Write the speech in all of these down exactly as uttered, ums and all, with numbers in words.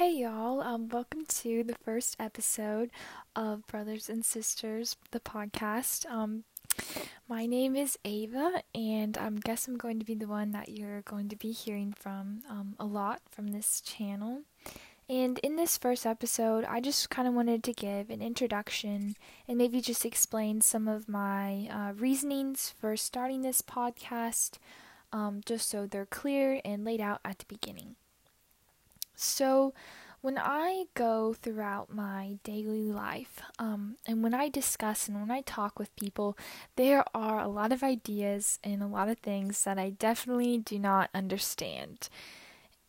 Hey y'all, um, welcome to the first episode of Brothers and Sisters, the podcast. Um, my name is Ava, and I guess I'm going to be the one that you're going to be hearing from um, a lot from this channel. And in this first episode, I just kind of wanted to give an introduction and maybe just explain some of my uh, reasonings for starting this podcast, um, just so they're clear and laid out at the beginning. So when I go throughout my daily life, um, and when I discuss and when I talk with people, there are a lot of ideas and a lot of things that I definitely do not understand.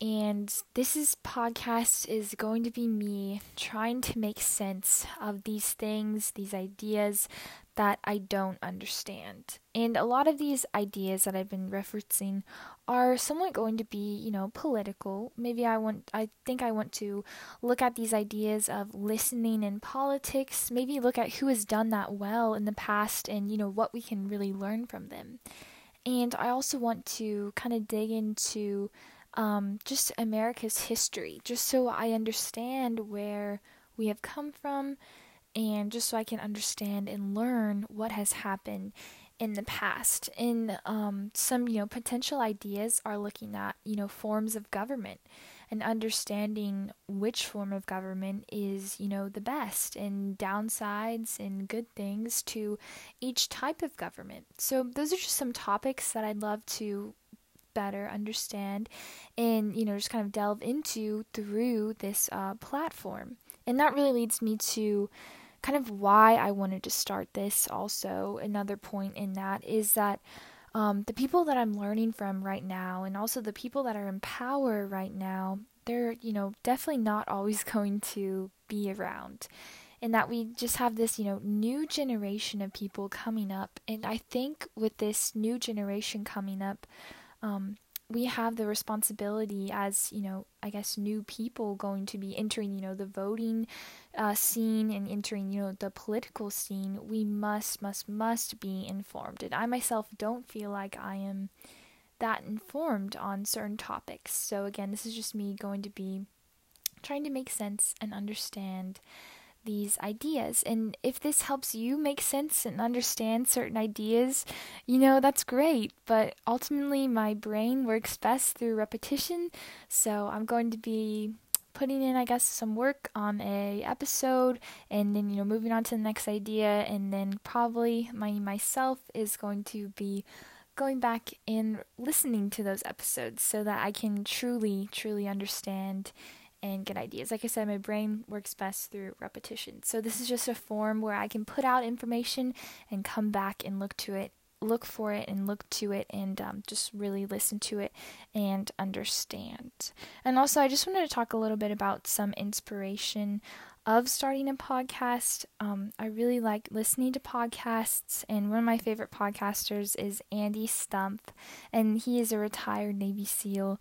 And this is podcast is going to be me trying to make sense of these things, these ideas that I don't understand. And a lot of these ideas that I've been referencing are somewhat going to be, you know, political. Maybe I want, I think I want to look at these ideas of listening in politics, maybe look at who has done that well in the past and, you know, what we can really learn from them. And I also want to kind of dig into um, just America's history, just so I understand where we have come from, and just so I can understand and learn what has happened in the past. And um, some, you know, potential ideas are looking at, you know, forms of government and understanding which form of government is, you know, the best, and downsides and good things to each type of government. So those are just some topics that I'd love to better understand and, you know, just kind of delve into through this uh, platform. And that really leads me to kind of why I wanted to start this also. Another point in that is that um, the people that I'm learning from right now, and also the people that are in power right now, they're, you know, definitely not always going to be around. And that we just have this, you know, new generation of people coming up. And I think with this new generation coming up, um, we have the responsibility as, you know, I guess new people going to be entering, you know, the voting uh, scene and entering, you know, the political scene. We must, must, must be informed. And I myself don't feel like I am that informed on certain topics. So again, this is just me going to be trying to make sense and understand these ideas. And if this helps you make sense and understand certain ideas, you know, that's great. But ultimately, my brain works best through repetition. So I'm going to be putting in, I guess, some work on a episode, and then, you know, moving on to the next idea. And then probably my myself is going to be going back and listening to those episodes so that I can truly, truly understand and get ideas. Like I said, my brain works best through repetition. So this is just a form where I can put out information and come back and look to it, look for it and look to it and um, just really listen to it and understand. And also, I just wanted to talk a little bit about some inspiration of starting a podcast. Um, I really like listening to podcasts, and one of my favorite podcasters is Andy Stumpf, and he is a retired Navy SEAL.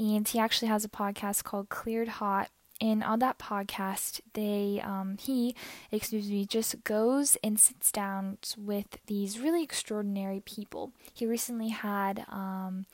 And he actually has a podcast called Cleared Hot. And on that podcast, they, um, he, excuse me, just goes and sits down with these really extraordinary people. He recently had um,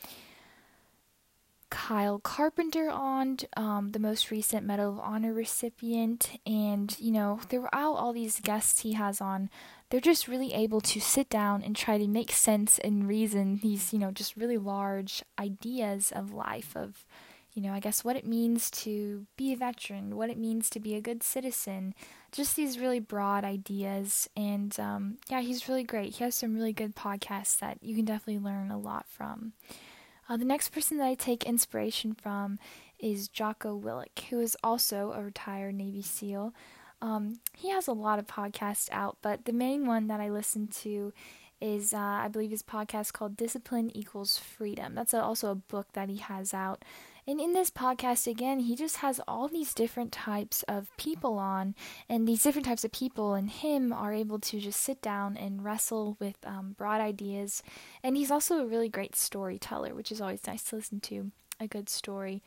Kyle Carpenter on, um, the most recent Medal of Honor recipient. And, you know, throughout all these guests he has on, they're just really able to sit down and try to make sense and reason these, you know, just really large ideas of life, of, you know, I guess what it means to be a veteran, what it means to be a good citizen, just these really broad ideas. And um, yeah, he's really great. He has some really good podcasts that you can definitely learn a lot from. Uh, the next person that I take inspiration from is Jocko Willink, who is also a retired Navy SEAL. Um, he has a lot of podcasts out, but the main one that I listen to is, uh, I believe his podcast called Discipline Equals Freedom. That's a, also a book that he has out. And in this podcast, again, he just has all these different types of people on, and these different types of people and him are able to just sit down and wrestle with um, broad ideas. And he's also a really great storyteller, which is always nice to listen to, a good story.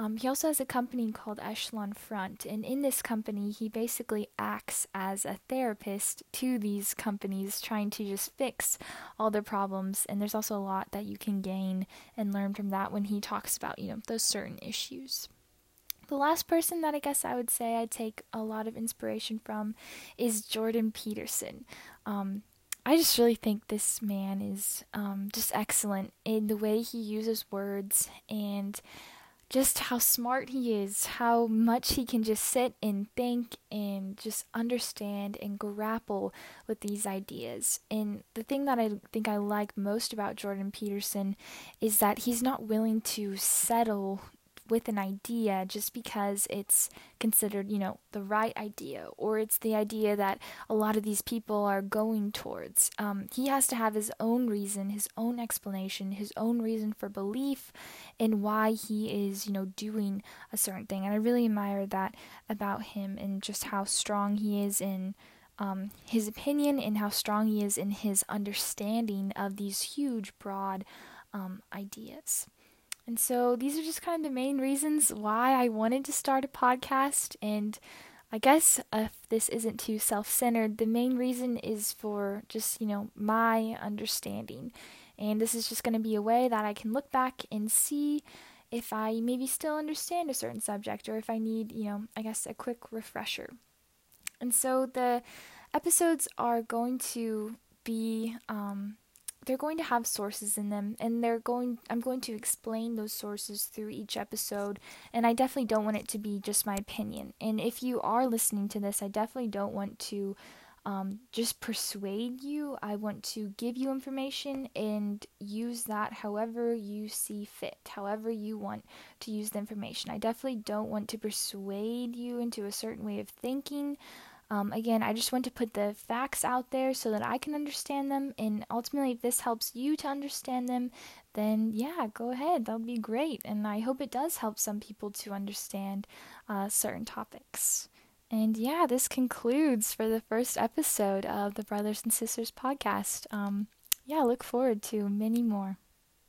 Um, he also has a company called Echelon Front, and in this company, he basically acts as a therapist to these companies, trying to just fix all their problems. And there's also a lot that you can gain and learn from that when he talks about, you know, those certain issues. The last person that I guess I would say I take a lot of inspiration from is Jordan Peterson. Um, I just really think this man is um, just excellent in the way he uses words and just how smart he is, how much he can just sit and think and just understand and grapple with these ideas. And the thing that I think I like most about Jordan Peterson is that he's not willing to settle with an idea just because it's considered, you know, the right idea, or it's the idea that a lot of these people are going towards. Um, he has to have his own reason, his own explanation, his own reason for belief in why he is, you know, doing a certain thing. And I really admire that about him, and just how strong he is in um, his opinion, and how strong he is in his understanding of these huge, broad um, ideas. And so these are just kind of the main reasons why I wanted to start a podcast. And I guess if this isn't too self-centered, the main reason is for just, you know, my understanding. And this is just going to be a way that I can look back and see if I maybe still understand a certain subject, or if I need, you know, I guess a quick refresher. And so the episodes are going to be... Um, They're going to have sources in them, and they're going. I'm going to explain those sources through each episode, and I definitely don't want it to be just my opinion. And if you are listening to this, I definitely don't want to um, just persuade you. I want to give you information and use that however you see fit, however you want to use the information. I definitely don't want to persuade you into a certain way of thinking. Um, again, I just want to put the facts out there so that I can understand them, and ultimately if this helps you to understand them, then yeah, go ahead, that'll be great, and I hope it does help some people to understand uh, certain topics. And yeah, this concludes for the first episode of the Brothers and Sisters podcast. Um, yeah, look forward to many more.